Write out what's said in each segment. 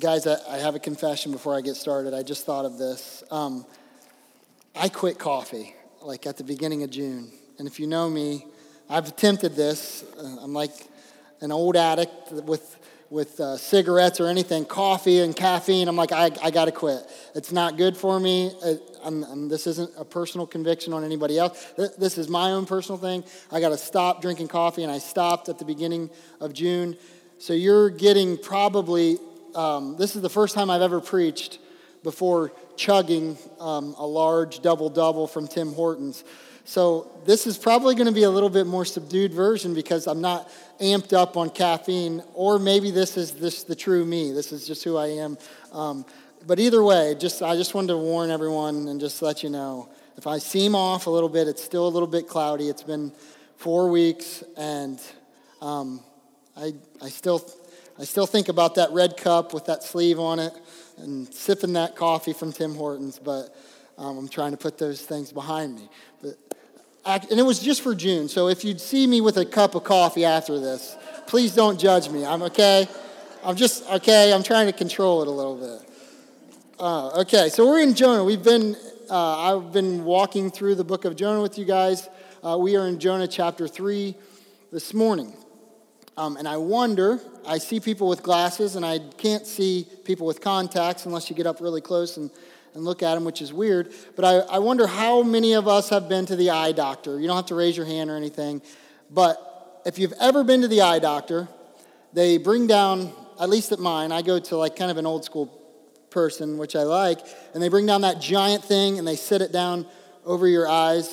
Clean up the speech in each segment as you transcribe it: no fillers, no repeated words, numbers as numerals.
Guys, I have a confession before I get started. I just thought of this. I quit coffee, like at the beginning of June. And if you know me, I've attempted this. I'm like an old addict with cigarettes or anything, coffee and caffeine. I'm like, I got to quit. It's not good for me. This isn't a personal conviction on anybody else. This is my own personal thing. I got to stop drinking coffee, and I stopped at the beginning of June. So you're getting probably... this is the first time I've ever preached before chugging a large double-double from Tim Hortons. So this is probably going to be a little bit more subdued version because I'm not amped up on caffeine, or maybe this is the true me. This is just who I am. But either way, I just wanted to warn everyone and just let you know, if I seem off a little bit, it's still a little bit cloudy. It's been 4 weeks, and I still think about that red cup with that sleeve on it and sipping that coffee from Tim Hortons, but I'm trying to put those things behind me. And it was just for June, so if you'd see me with a cup of coffee after this, please don't judge me. I'm okay. I'm just okay. I'm trying to control it a little bit. Okay, so we're in Jonah. I've been walking through the book of Jonah with you guys. We are in Jonah chapter 3 this morning. And I wonder, I see people with glasses, and I can't see people with contacts unless you get up really close and look at them, which is weird. But I wonder how many of us have been to the eye doctor. You don't have to raise your hand or anything. But if you've ever been to the eye doctor, they bring down, at least at mine, I go to like kind of an old school person, which I like, and they bring down that giant thing, and they sit it down over your eyes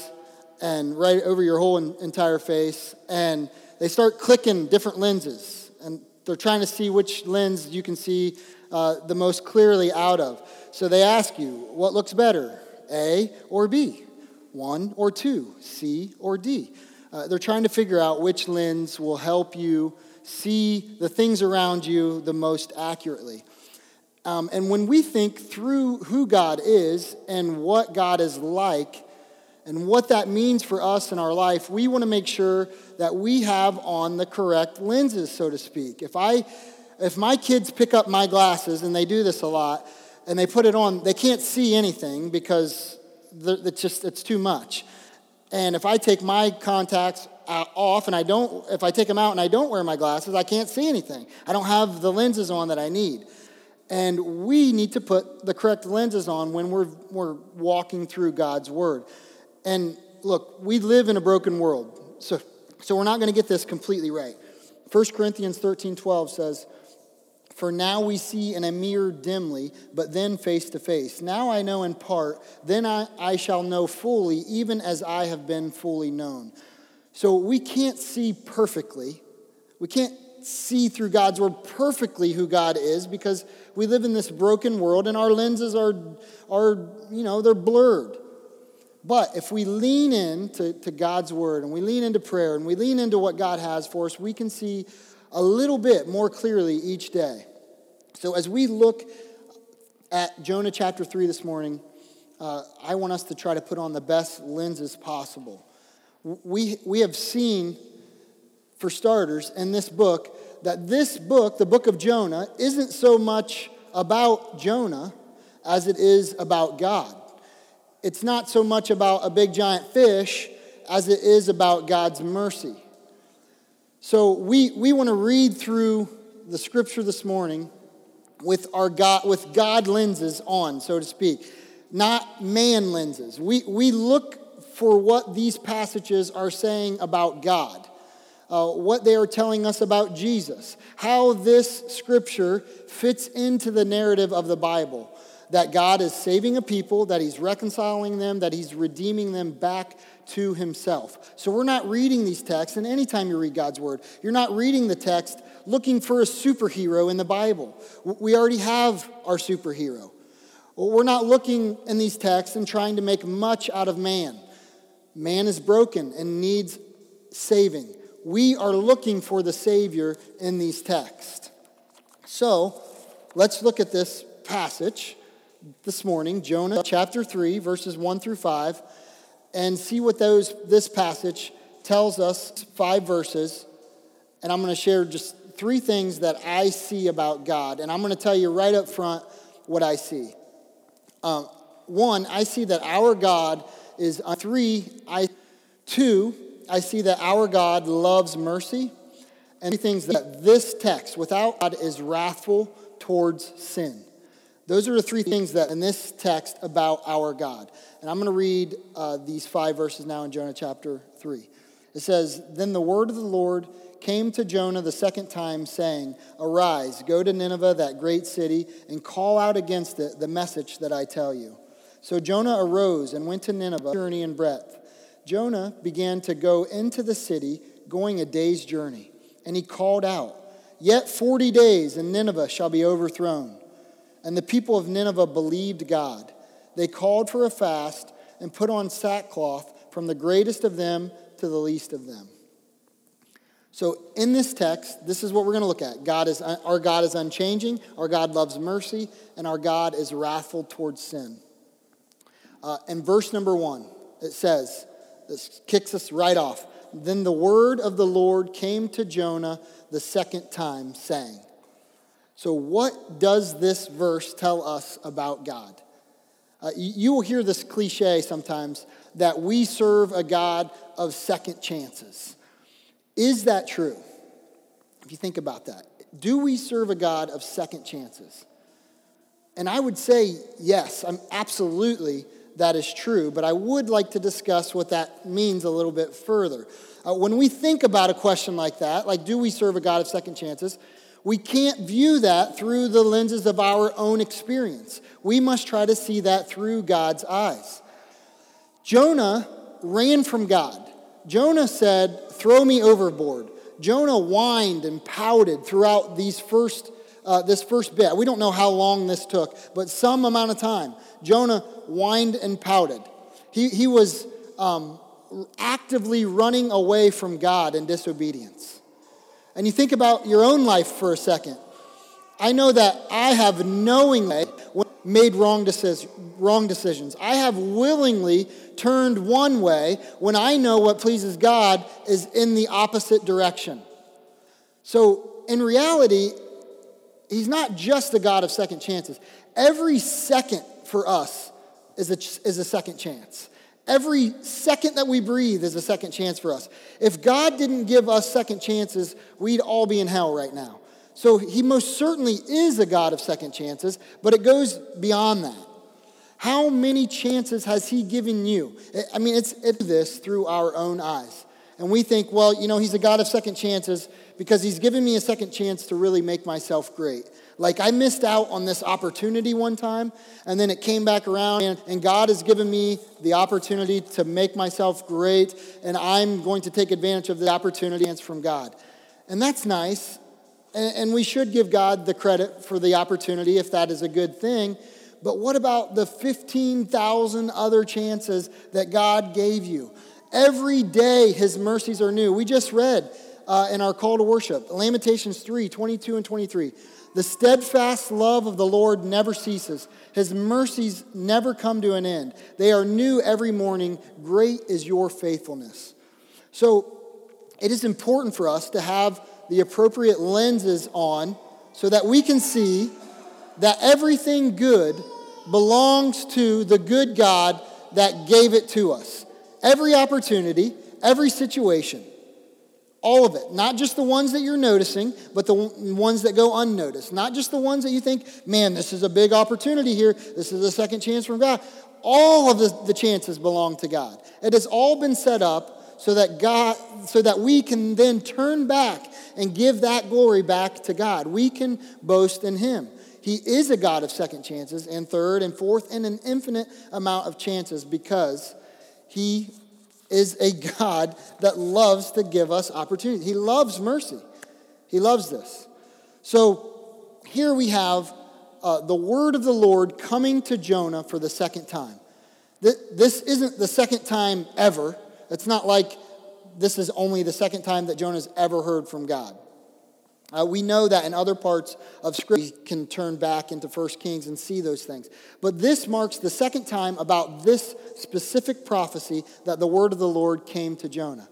and right over your whole entire face, and they start clicking different lenses, and they're trying to see which lens you can see the most clearly out of. So they ask you, what looks better, A or B, 1 or 2, C or D? They're trying to figure out which lens will help you see the things around you the most accurately. And when we think through who God is and what God is like, and what that means for us in our life, we want to make sure that we have on the correct lenses, so to speak. If my kids pick up my glasses, and they do this a lot, and they put it on, they can't see anything because it's too much. And if I take my contacts off and if I take them out and I don't wear my glasses, I can't see anything. I don't have the lenses on that I need. And we need to put the correct lenses on when we're walking through God's word. And look, we live in a broken world, so we're not going to get this completely right. 1 Corinthians 13:12 says, "For now we see in a mirror dimly, but then face to face. Now I know in part, then I shall know fully, even as I have been fully known." So we can't see perfectly. We can't see through God's word perfectly who God is because we live in this broken world and our lenses are they're blurred. But if we lean into God's word, and we lean into prayer, and we lean into what God has for us, we can see a little bit more clearly each day. So as we look at Jonah chapter 3 this morning, I want us to try to put on the best lenses possible. We have seen, for starters, in this book, that this book, the book of Jonah, isn't so much about Jonah as it is about God. It's not so much about a big giant fish as it is about God's mercy. So we want to read through the scripture this morning with God lenses on, so to speak, not man lenses. We look for what these passages are saying about God, what they are telling us about Jesus, how this scripture fits into the narrative of the Bible. That God is saving a people, that he's reconciling them, that he's redeeming them back to himself. So we're not reading these texts, and anytime you read God's word, you're not reading the text looking for a superhero in the Bible. We already have our superhero. We're not looking in these texts and trying to make much out of man. Man is broken and needs saving. We are looking for the Savior in these texts. So let's look at this passage this morning, Jonah chapter 3, verses 1 through 5, and see what this passage tells us, 5 verses, and I'm going to share just three things that I see about God, and I'm going to tell you right up front what I see. One, I see that our God is Two, I see that our God loves mercy, and three things that this text without God is wrathful towards sin. Those are the three things that in this text about our God. And I'm going to read these 5 verses now in Jonah chapter 3. It says, "Then the word of the Lord came to Jonah the second time, saying, 'Arise, go to Nineveh, that great city, and call out against it the message that I tell you.' So Jonah arose and went to Nineveh, a journey in breadth. Jonah began to go into the city, going a day's journey. And he called out, 'Yet 40 days, and Nineveh shall be overthrown.' And the people of Nineveh believed God. They called for a fast and put on sackcloth, from the greatest of them to the least of them." So in this text, this is what we're going to look at. Our God is unchanging, our God loves mercy, and our God is wrathful towards sin. In verse number 1, it says, this kicks us right off, "Then the word of the Lord came to Jonah the second time, saying." So what does this verse tell us about God? You will hear this cliche sometimes, that we serve a God of second chances. Is that true? If you think about that, do we serve a God of second chances? And I would say yes, absolutely that is true, but I would like to discuss what that means a little bit further. When we think about a question like that, like do we serve a God of second chances, we can't view that through the lenses of our own experience. We must try to see that through God's eyes. Jonah ran from God. Jonah said, "Throw me overboard." Jonah whined and pouted throughout this first bit. We don't know how long this took, but some amount of time. Jonah whined and pouted. He was actively running away from God in disobedience. And you think about your own life for a second. I know that I have knowingly made wrong decisions. I have willingly turned one way when I know what pleases God is in the opposite direction. So in reality, he's not just the God of second chances. Every second for us is a second chance. Every second that we breathe is a second chance for us. If God didn't give us second chances, we'd all be in hell right now. So he most certainly is a God of second chances, but it goes beyond that. How many chances has he given you? I mean, it's this through our own eyes. And we think, well, you know, he's a God of second chances because he's given me a second chance to really make myself great. Like I missed out on this opportunity one time, and then it came back around, and God has given me the opportunity to make myself great, and I'm going to take advantage of the opportunity from God. And that's nice. And we should give God the credit for the opportunity if that is a good thing. But what about the 15,000 other chances that God gave you? Every day his mercies are new. We just read in our call to worship, Lamentations 3:22 and 23. "The steadfast love of the Lord never ceases. His mercies never come to an end. They are new every morning. Great is your faithfulness." So it is important for us to have the appropriate lenses on so that we can see that everything good belongs to the good God that gave it to us. Every opportunity, every situation, all of it. Not just the ones that you're noticing, but the ones that go unnoticed. Not just the ones that you think, man, this is a big opportunity here. This is a second chance from God. All of the chances belong to God. It has all been set up so that we can then turn back and give that glory back to God. We can boast in him. He is a God of second chances and third and fourth and an infinite amount of chances because he is a God that loves to give us opportunity. He loves mercy. He loves this. So here we have the word of the Lord coming to Jonah for the second time. This isn't the second time ever. It's not like this is only the second time that Jonah's ever heard from God. We know that in other parts of Scripture, we can turn back into 1 Kings and see those things. But this marks the second time about this specific prophecy that the word of the Lord came to Jonah.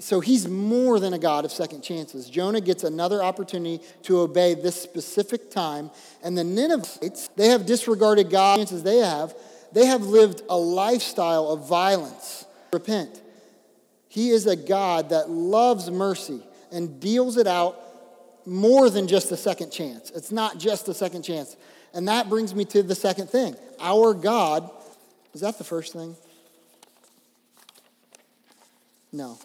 So he's more than a God of second chances. Jonah gets another opportunity to obey this specific time. And the Ninevites, they have disregarded God's chances they have. They have lived a lifestyle of violence. Repent. He is a God that loves mercy and deals it out more than just a second chance. It's not just a second chance. And that brings me to the second thing. Our God, is that the first thing? No,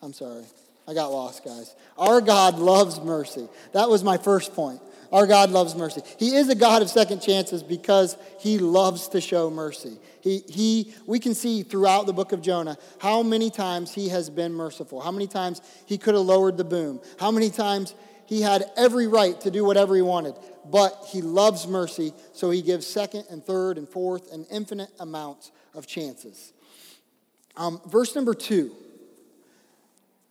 I'm sorry. I got lost, guys. Our God loves mercy. That was my first point. Our God loves mercy. He is a God of second chances because he loves to show mercy. We can see throughout the book of Jonah how many times he has been merciful, how many times he could have lowered the boom, how many times he had every right to do whatever he wanted, but he loves mercy, so he gives second and third and fourth and infinite amounts of chances. Verse number 2.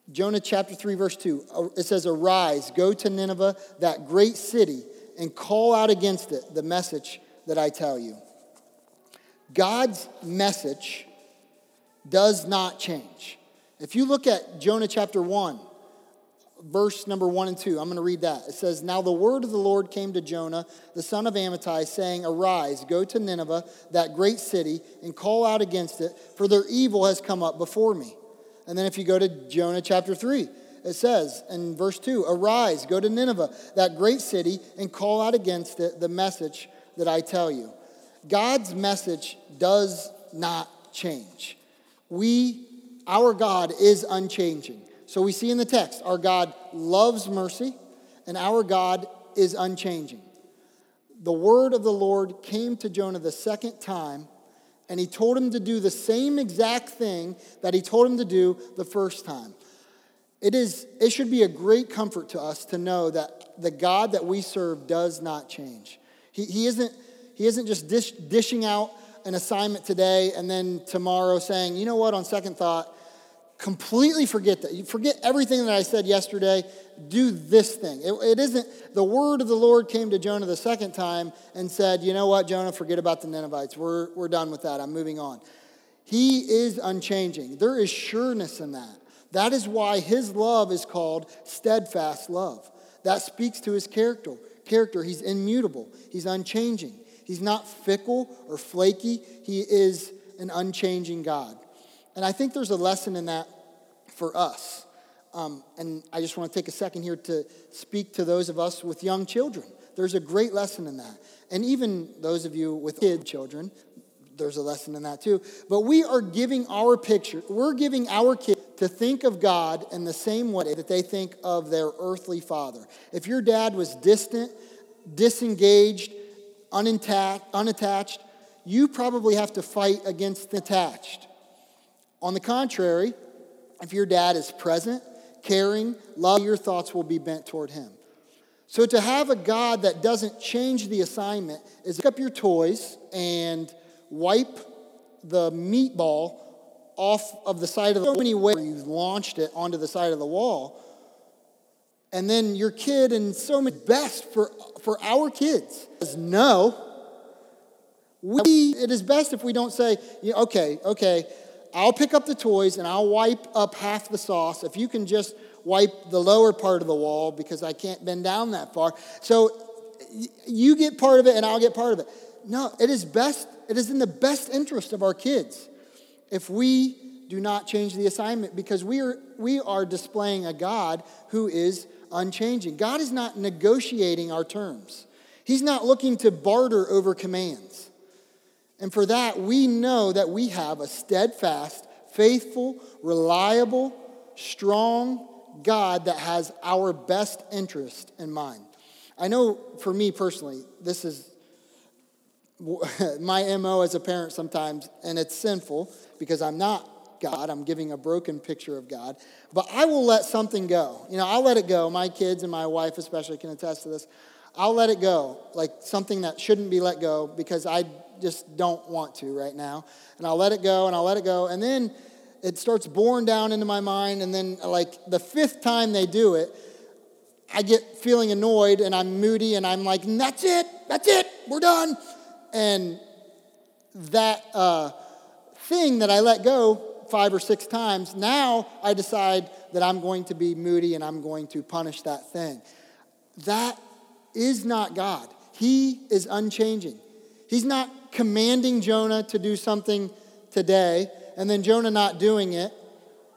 Jonah chapter 3, verse 2, it says, "Arise, go to Nineveh, that great city, and call out against it the message that I tell you." God's message does not change. If you look at Jonah chapter 1, verse number 1 and 2, I'm going to read that. It says, "Now the word of the Lord came to Jonah, the son of Amittai, saying, Arise, go to Nineveh, that great city, and call out against it, for their evil has come up before me." And then if you go to Jonah chapter 3, it says in verse 2, "Arise, go to Nineveh, that great city, and call out against it the message that I tell you." God's message does not change. Our God is unchanging. So we see in the text, our God loves mercy, and our God is unchanging. The word of the Lord came to Jonah the second time, and he told him to do the same exact thing that he told him to do the first time. It should be a great comfort to us to know that the God that we serve does not change. He isn't just dishing out an assignment today and then tomorrow saying, you know what, on second thought, completely forget that. You forget everything that I said yesterday. Do this thing. It isn't the word of the Lord came to Jonah the second time and said, you know what, Jonah, forget about the Ninevites. We're done with that. I'm moving on. He is unchanging. There is sureness in that. That is why his love is called steadfast love. That speaks to his character. He's immutable. He's unchanging. He's not fickle or flaky. He is an unchanging God. And I think there's a lesson in that for us. And I just want to take a second here to speak to those of us with young children. There's a great lesson in that. And even those of you with kid children, there's a lesson in that too. But we're giving our kids to think of God in the same way that they think of their earthly father. If your dad was distant, disengaged, unattached, you probably have to fight against the attached. On the contrary, if your dad is present, caring, loving, your thoughts will be bent toward him. So to have a God that doesn't change the assignment is pick up your toys and wipe the meatball off of the side of the wall. So many ways you launched it onto the side of the wall. And then your kid and so many best for our kids says no. It is best if we don't say, yeah, okay, I'll pick up the toys and I'll wipe up half the sauce if you can just wipe the lower part of the wall because I can't bend down that far. So you get part of it and I'll get part of it. No, it is in the best interest of our kids if we do not change the assignment because we are displaying a God who is unchanging. God is not negotiating our terms. He's not looking to barter over commands. And for that, we know that we have a steadfast, faithful, reliable, strong God that has our best interest in mind. I know for me personally, this is my MO as a parent sometimes, and it's sinful because I'm not God. I'm giving a broken picture of God. But I will let something go. I'll let it go. My kids and my wife especially can attest to this. I'll let it go, like something that shouldn't be let go because I just don't want to right now. And I'll let it go. And then it starts boring down into my mind. And then like the fifth time they do it, I get feeling annoyed and I'm moody and I'm like, that's it, we're done. And that thing that I let go 5 or 6 times, now I decide that I'm going to be moody and I'm going to punish that thing. That is not God. He is unchanging. He's not commanding Jonah to do something today, and then Jonah not doing it,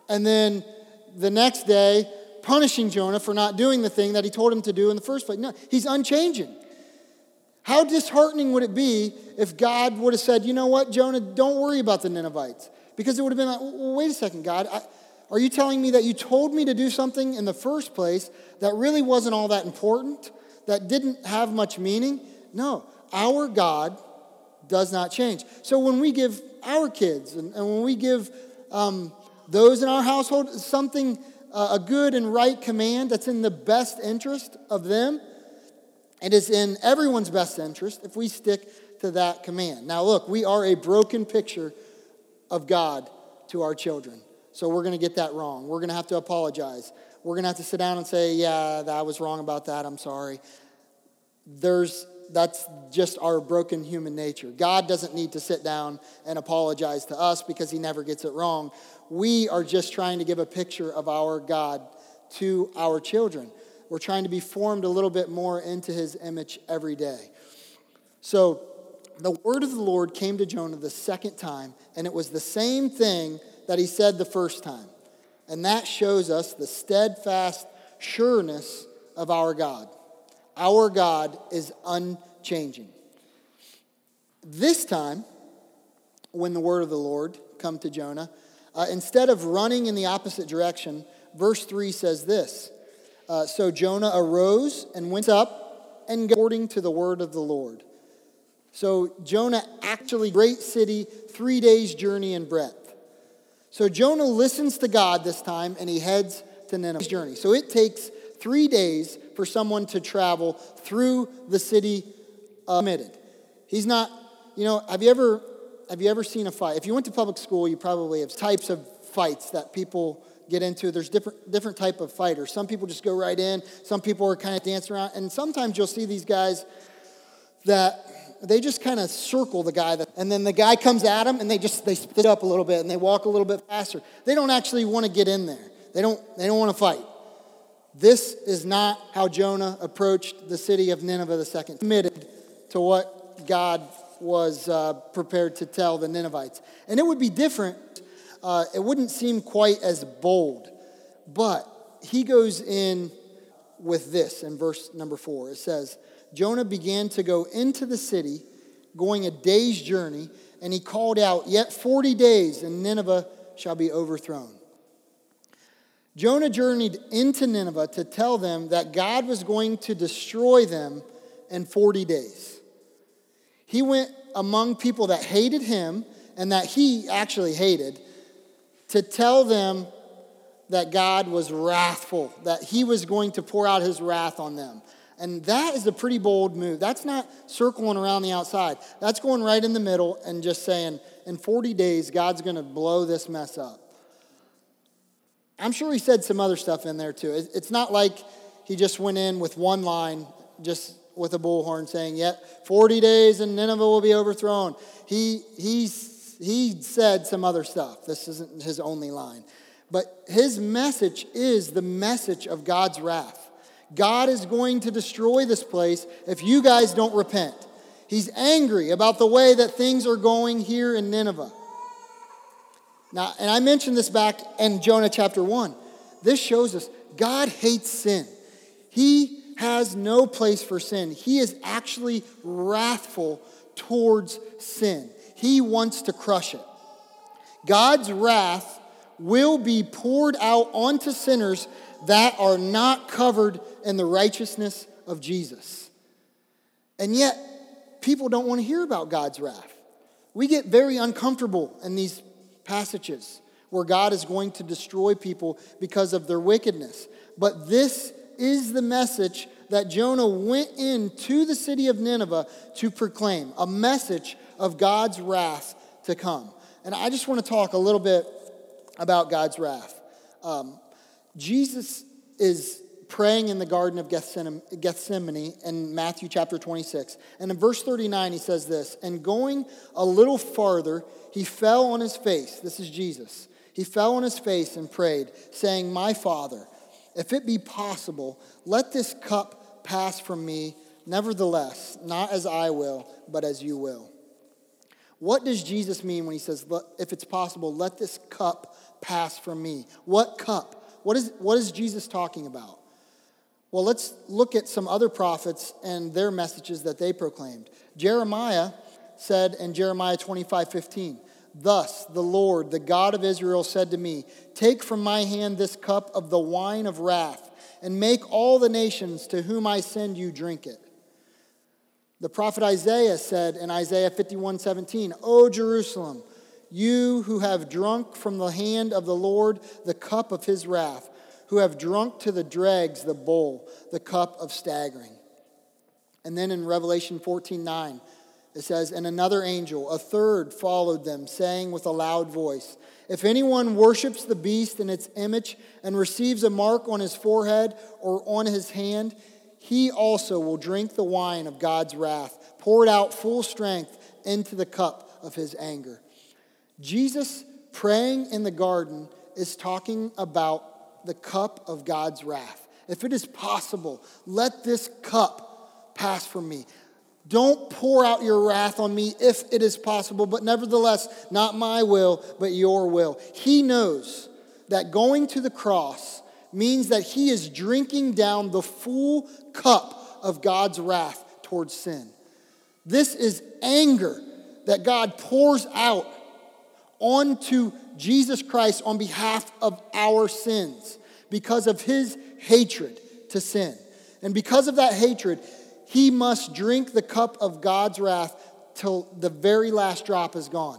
and then the next day punishing Jonah for not doing the thing that he told him to do in the first place. No, he's unchanging. How disheartening would it be if God would have said, you know what, Jonah, don't worry about the Ninevites? Because it would have been like, well, wait a second, God, are you telling me that you told me to do something in the first place that really wasn't all that important, that didn't have much meaning? No, our God does not change. So when we give our kids and when we give those in our household something, a good and right command that's in the best interest of them, it is in everyone's best interest if we stick to that command. Now look, we are a broken picture of God to our children. So we're going to get that wrong. We're going to have to apologize. We're going to have to sit down and say, yeah, I was wrong about that. I'm sorry. That's just our broken human nature. God doesn't need to sit down and apologize to us because he never gets it wrong. We are just trying to give a picture of our God to our children. We're trying to be formed a little bit more into his image every day. So the word of the Lord came to Jonah the second time, and it was the same thing that he said the first time. And that shows us the steadfast sureness of our God. Our God is unchanging. This time, when the word of the Lord come to Jonah, instead of running in the opposite direction, verse 3 says this. So Jonah arose and went up and according to the word of the Lord. So Jonah actually, great city, 3 days' journey in breadth. So Jonah listens to God this time and he heads to Nineveh. Journey. So it takes 3 days for someone to travel through the city of Nineveh. He's not, have you ever seen a fight? If you went to public school, you probably have types of fights that people get into. There's different type of fighters. Some people just go right in. Some people are kind of dancing around. And sometimes you'll see these guys that they just kind of circle the guy, and then the guy comes at them, and they split up a little bit, and they walk a little bit faster. They don't actually want to get in there. They don't want to fight. This is not how Jonah approached the city of Nineveh the second. Committed to what God was prepared to tell the Ninevites. And it would be different. It wouldn't seem quite as bold, but he goes in with this in verse number 4. It says, Jonah began to go into the city, going a day's journey, and he called out, yet 40 days and Nineveh shall be overthrown. Jonah journeyed into Nineveh to tell them that God was going to destroy them in 40 days. He went among people that hated him and that he actually hated, to tell them that God was wrathful, that he was going to pour out his wrath on them. And that is a pretty bold move. That's not circling around the outside. That's going right in the middle and just saying, in 40 days, God's going to blow this mess up. I'm sure he said some other stuff in there too. It's not like he just went in with one line, just with a bullhorn saying, yep, 40 days and Nineveh will be overthrown. He said some other stuff. This isn't his only line. But his message is the message of God's wrath. God is going to destroy this place if you guys don't repent. He's angry about the way that things are going here in Nineveh. Now, and I mentioned this back in Jonah chapter 1. This shows us God hates sin. He has no place for sin. He is actually wrathful towards sin. He wants to crush it. God's wrath will be poured out onto sinners that are not covered in the righteousness of Jesus. And yet, people don't want to hear about God's wrath. We get very uncomfortable in these passages where God is going to destroy people because of their wickedness. But this is the message that Jonah went into the city of Nineveh to proclaim, a message of God's wrath to come. And I just want to talk a little bit about God's wrath. Jesus is praying in the Garden of Gethsemane in Matthew chapter 26. And in verse 39, he says this, and going a little farther, he fell on his face. This is Jesus. He fell on his face and prayed, saying, "My Father, if it be possible, let this cup pass from me. Nevertheless, not as I will, but as you will." What does Jesus mean when he says, if it's possible, let this cup pass from me? What cup? What is Jesus talking about? Well, let's look at some other prophets and their messages that they proclaimed. Jeremiah said in Jeremiah 25:15, "Thus the Lord, the God of Israel, said to me, take from my hand this cup of the wine of wrath, and make all the nations to whom I send you drink it." The prophet Isaiah said in Isaiah 51:17, "O Jerusalem, you who have drunk from the hand of the Lord the cup of his wrath, who have drunk to the dregs the bowl, the cup of staggering." And then in Revelation 14:9, it says, "And another angel, a third, followed them, saying with a loud voice, if anyone worships the beast and its image and receives a mark on his forehead or on his hand, he also will drink the wine of God's wrath, poured out full strength into the cup of his anger." Jesus praying in the garden is talking about the cup of God's wrath. If it is possible, let this cup pass from me. Don't pour out your wrath on me if it is possible, but nevertheless, not my will, but your will. He knows that going to the cross means that he is drinking down the full cup of God's wrath towards sin. This is anger that God pours out onto Jesus Christ on behalf of our sins because of his hatred to sin. And because of that hatred, he must drink the cup of God's wrath till the very last drop is gone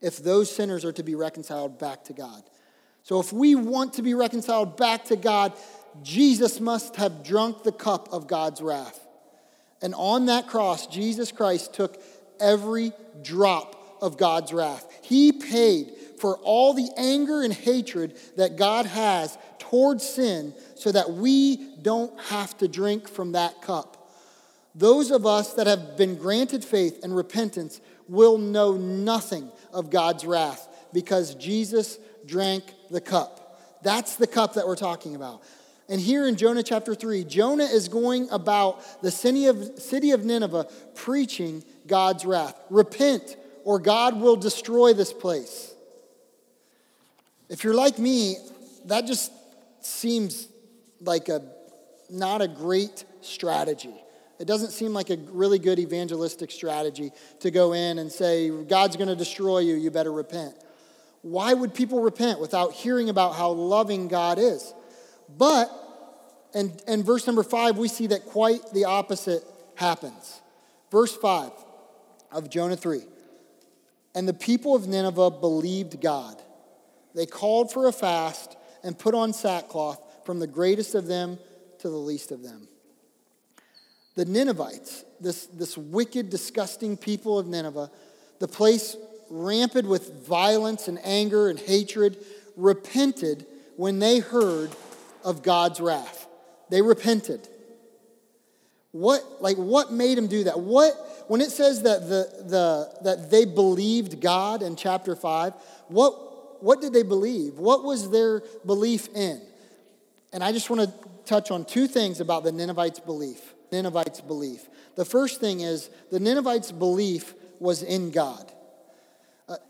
if those sinners are to be reconciled back to God. So if we want to be reconciled back to God, Jesus must have drunk the cup of God's wrath. And on that cross, Jesus Christ took every drop of God's wrath. He paid for all the anger and hatred that God has towards sin so that we don't have to drink from that cup. Those of us that have been granted faith and repentance will know nothing of God's wrath because Jesus drank the cup. That's the cup that we're talking about. And here in Jonah chapter 3, Jonah is going about the city of Nineveh preaching God's wrath. Repent, or God will destroy this place. If you're like me, that just seems like not a great strategy. It doesn't seem like a really good evangelistic strategy to go in and say, God's going to destroy you, you better repent. Why would people repent without hearing about how loving God is? But in verse number 5, we see that quite the opposite happens. Verse 5 of Jonah 3. "And the people of Nineveh believed God. They called for a fast and put on sackcloth from the greatest of them to the least of them." The Ninevites, this wicked, disgusting people of Nineveh, the place rampant with violence and anger and hatred, repented when they heard of God's wrath. They repented. What made them do that? When it says that that they believed God in chapter 5, what did they believe? What was their belief in? And I just want to touch on two things about the Ninevites' belief. The first thing is the Ninevites' belief was in God.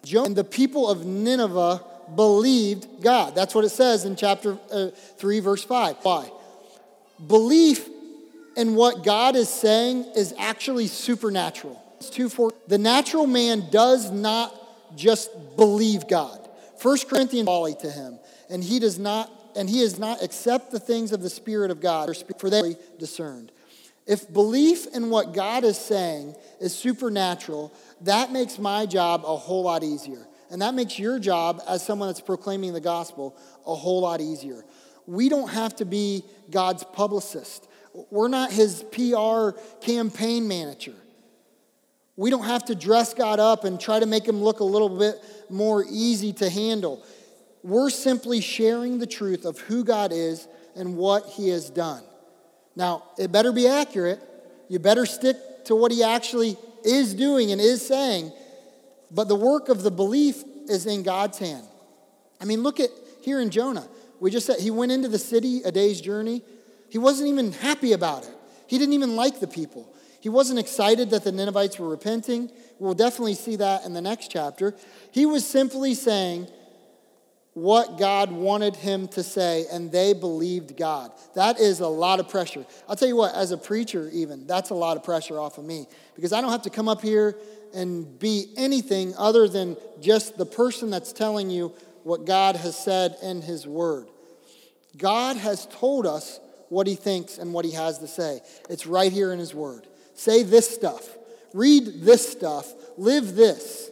And the people of Nineveh believed God. That's what it says in chapter 3, verse 5. Why? Belief and what God is saying is actually supernatural. The natural man does not just believe God. 1 Corinthians folly to him, and he does not accept the things of the Spirit of God, for they are discerned. If belief in what God is saying is supernatural, that makes my job a whole lot easier. And that makes your job as someone that's proclaiming the gospel a whole lot easier. We don't have to be God's publicist. We're not his PR campaign manager. We don't have to dress God up and try to make him look a little bit more easy to handle. We're simply sharing the truth of who God is and what he has done. Now, it better be accurate. You better stick to what he actually is doing and is saying. But the work of the belief is in God's hand. I mean, look at here in Jonah. We just said he went into the city a day's journey. He wasn't even happy about it. He didn't even like the people. He wasn't excited that the Ninevites were repenting. We'll definitely see that in the next chapter. He was simply saying what God wanted him to say, and they believed God. That is a lot of pressure. I'll tell you what, as a preacher even, that's a lot of pressure off of me, because I don't have to come up here and be anything other than just the person that's telling you what God has said in his word. God has told us what he thinks and what he has to say. It's right here in his word. Say this stuff. Read this stuff. Live this.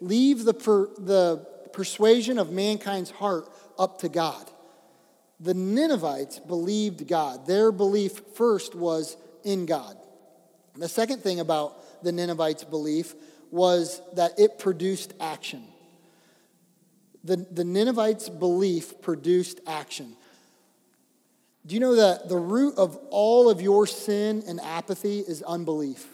Leave the persuasion of mankind's heart up to God. The Ninevites believed God. Their belief first was in God. And the second thing about the Ninevites' belief was that it produced action. The Ninevites' belief produced action. Do you know that the root of all of your sin and apathy is unbelief?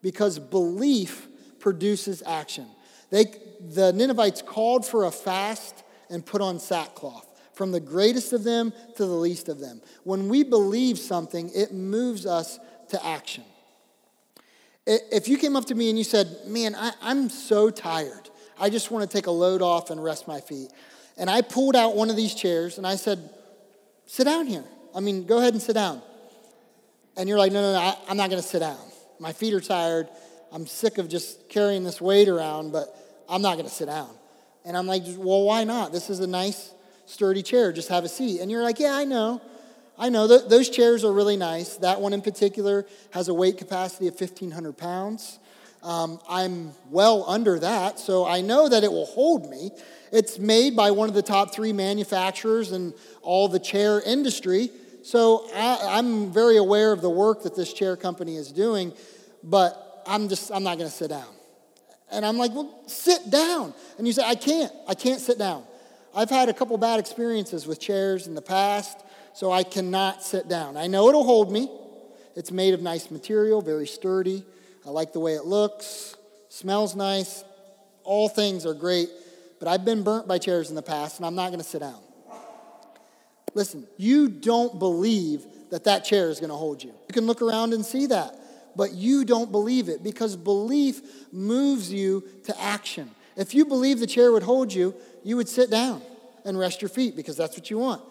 Because belief produces action. The Ninevites called for a fast and put on sackcloth, from the greatest of them to the least of them. When we believe something, it moves us to action. If you came up to me and you said, man, I'm so tired. I just want to take a load off and rest my feet. And I pulled out one of these chairs and I said, sit down here. I mean, go ahead and sit down. And you're like, no, I'm not going to sit down. My feet are tired. I'm sick of just carrying this weight around, but I'm not going to sit down. And I'm like, well, why not? This is a nice, sturdy chair. Just have a seat. And you're like, yeah, I know. Those chairs are really nice. That one in particular has a weight capacity of 1,500 pounds. I'm well under that, so I know that it will hold me. It's made by one of the top 3 manufacturers in all the chair industry, so I'm very aware of the work that this chair company is doing, but I'm not going to sit down. And I'm like, well, sit down. And you say, I can't sit down. I've had a couple bad experiences with chairs in the past, so I cannot sit down. I know it'll hold me. It's made of nice material, very sturdy. I like the way it looks, smells nice, all things are great, but I've been burnt by chairs in the past, and I'm not going to sit down. Listen, you don't believe that chair is going to hold you. You can look around and see that, but you don't believe it, because belief moves you to action. If you believe the chair would hold you, you would sit down and rest your feet, because that's what you want.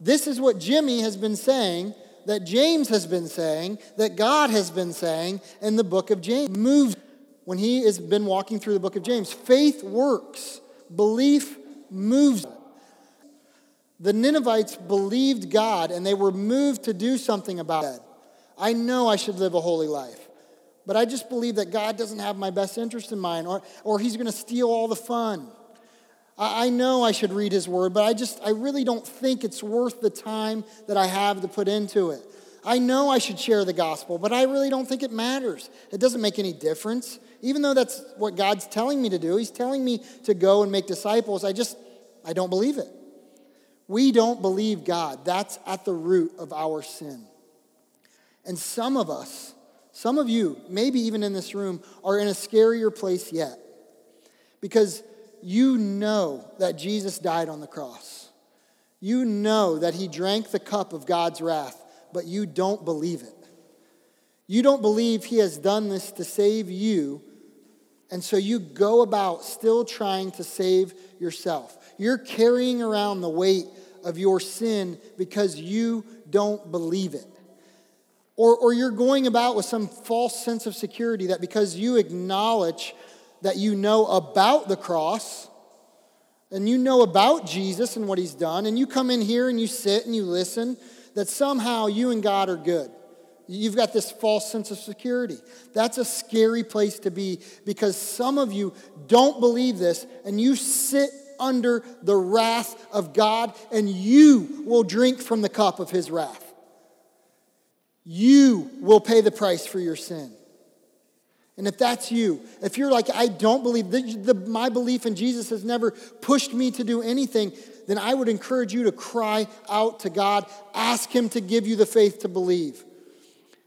This is what Jimmy has been saying, that James has been saying, that God has been saying in the book of James. Moves when he has been walking through the book of James. Faith works. Belief moves. The Ninevites believed God, and they were moved to do something about it. I know I should live a holy life, but I just believe that God doesn't have my best interest in mind, or he's going to steal all the fun. I know I should read his word, but I really don't think it's worth the time that I have to put into it. I know I should share the gospel, but I really don't think it matters. It doesn't make any difference. Even though that's what God's telling me to do, he's telling me to go and make disciples, I don't believe it. We don't believe God. That's at the root of our sin. And some of us, some of you, maybe even in this room, are in a scarier place yet. Because you know that Jesus died on the cross. You know that he drank the cup of God's wrath, but you don't believe it. You don't believe he has done this to save you, and so you go about still trying to save yourself. You're carrying around the weight of your sin because you don't believe it. Or you're going about with some false sense of security that because you acknowledge that you know about the cross, and you know about Jesus and what he's done, and you come in here and you sit and you listen, that somehow you and God are good. You've got this false sense of security. That's a scary place to be, because some of you don't believe this, and you sit under the wrath of God, and you will drink from the cup of his wrath. You will pay the price for your sin. And if that's you, if you're like, I don't believe, my belief in Jesus has never pushed me to do anything, then I would encourage you to cry out to God. Ask him to give you the faith to believe.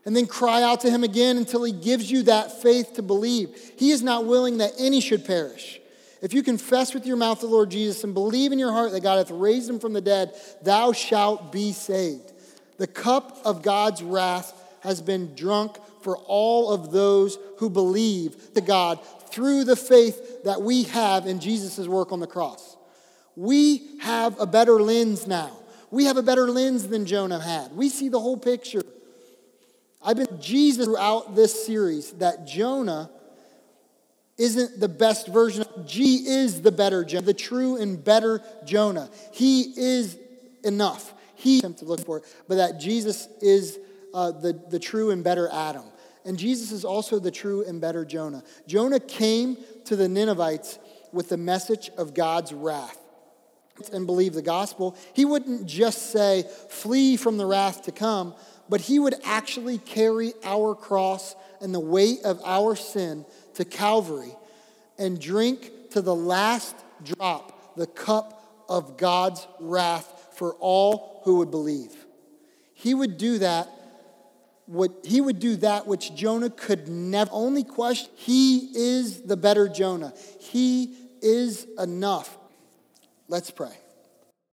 And then cry out to him again until he gives you that faith to believe. He is not willing that any should perish. If you confess with your mouth the Lord Jesus and believe in your heart that God hath raised him from the dead, thou shalt be saved. The cup of God's wrath has been drunk for all of those who believe to God through the faith that we have in Jesus' work on the cross. We have a better lens now. We have a better lens than Jonah had. We see the whole picture. I've been Jesus throughout this series that Jonah isn't the best version. He is the better Jonah, the true and better Jonah. He is enough. He attempt to look for it, but that Jesus is the true and better Adam. And Jesus is also the true and better Jonah. Jonah came to the Ninevites with the message of God's wrath and believe the gospel. He wouldn't just say, flee from the wrath to come, but he would actually carry our cross and the weight of our sin to Calvary and drink to the last drop, the cup of God's wrath for all who would believe. He would do that which Jonah could never. Only question, he is the better Jonah. He is enough. Let's pray.